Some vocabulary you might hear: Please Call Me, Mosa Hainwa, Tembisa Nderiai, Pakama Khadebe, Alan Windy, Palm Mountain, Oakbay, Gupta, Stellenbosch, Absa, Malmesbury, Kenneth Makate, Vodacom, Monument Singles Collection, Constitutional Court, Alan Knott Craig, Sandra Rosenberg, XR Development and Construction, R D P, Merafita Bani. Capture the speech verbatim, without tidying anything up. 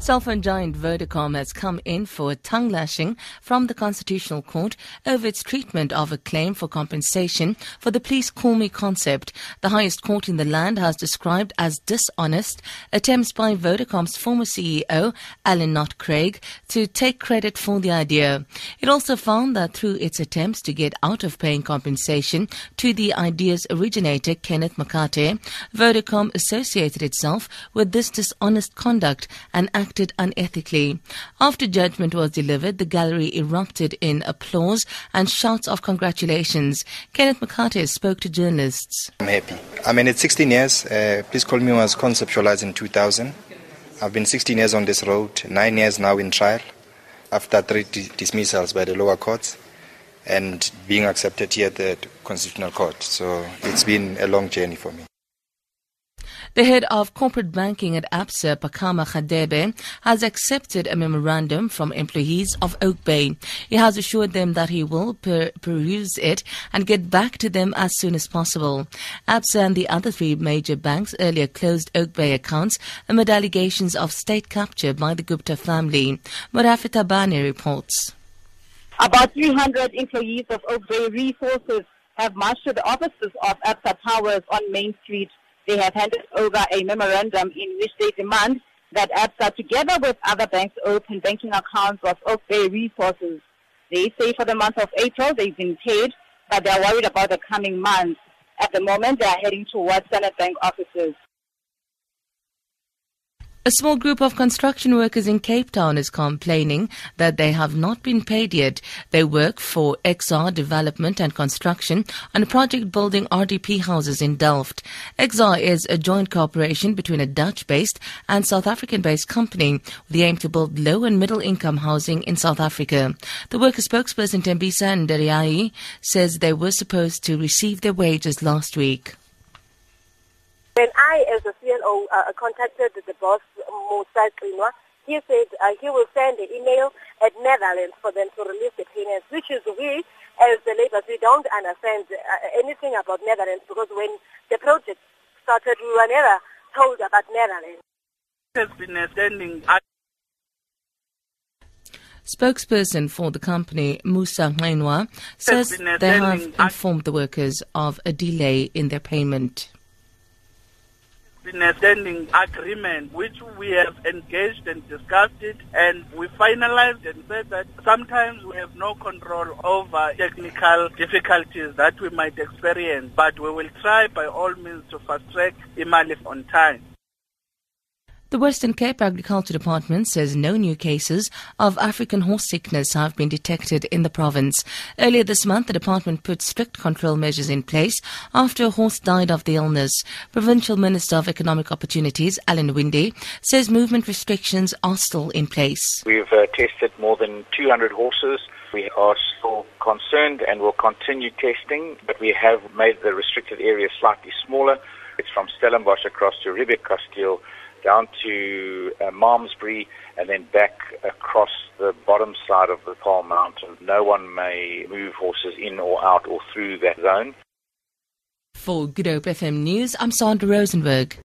Cell phone giant Vodacom has come in for a tongue lashing from the Constitutional Court over its treatment of a claim for compensation for the Please Call Me concept. The highest court in the land has described as dishonest attempts by Vodacom's former C E O, Alan Knott Craig, to take credit for the idea. It also found that through its attempts to get out of paying compensation to the idea's originator, Kenneth Makate, Vodacom associated itself with this dishonest conduct and acted unethically. After judgment was delivered, the gallery erupted in applause and shouts of congratulations. Kenneth Makate spoke to journalists. I'm happy. I mean, it's sixteen years. Uh, Please Call Me was conceptualized in two thousand. I've been sixteen years on this road, nine years now in trial, after three d- dismissals by the lower courts and being accepted here at the Constitutional Court. So it's been a long journey for me. The head of corporate banking at Absa, Pakama Khadebe, has accepted a memorandum from employees of Oakbay. He has assured them that he will per- peruse it and get back to them as soon as possible. Absa and the other three major banks earlier closed Oakbay accounts amid allegations of state capture by the Gupta family. Merafita Bani reports. About three hundred employees of Oakbay Resources have marshaled the offices of Absa Towers on Main Street. They have handed over a memorandum in which they demand that Absa, together with other banks, open banking accounts of Oakbay Resources. They say for the month of April they've been paid, but they're worried about the coming months. At the moment, they're heading towards Standard Bank offices. A small group of construction workers in Cape Town is complaining that they have not been paid yet. They work for X R Development and Construction on a project building R D P houses in Delft. X R is a joint corporation between a Dutch-based and South African-based company with the aim to build low- and middle-income housing in South Africa. The worker spokesperson Tembisa Nderiai says they were supposed to receive their wages last week. When I, as a C N O, uh, contacted the boss, Mosa Hainwa, he said uh, he will send an email at Netherlands for them to release the payments, which is we, as the labourers, we don't understand uh, anything about Netherlands, because when the project started, we were never told about Netherlands. It has been a standing... Spokesperson for the company, Mosa Hainwa, says they have informed the workers of a delay in their payment. In a standing agreement which we have engaged and discussed it, and we finalized and said that sometimes we have no control over technical difficulties that we might experience, but we will try by all means to fast track Imalif on time. The Western Cape Agriculture Department says no new cases of African horse sickness have been detected in the province. Earlier this month, the department put strict control measures in place after a horse died of the illness. Provincial Minister of Economic Opportunities, Alan Windy, says movement restrictions are still in place. We've uh, tested more than two hundred horses. We are still concerned and will continue testing, but we have made the restricted area slightly smaller. It's from Stellenbosch across to Ribe Kastil, down to uh, Malmesbury, and then back across the bottom side of the Palm Mountain. No one may move horses in or out or through that zone. For Good Hope F M News, I'm Sandra Rosenberg.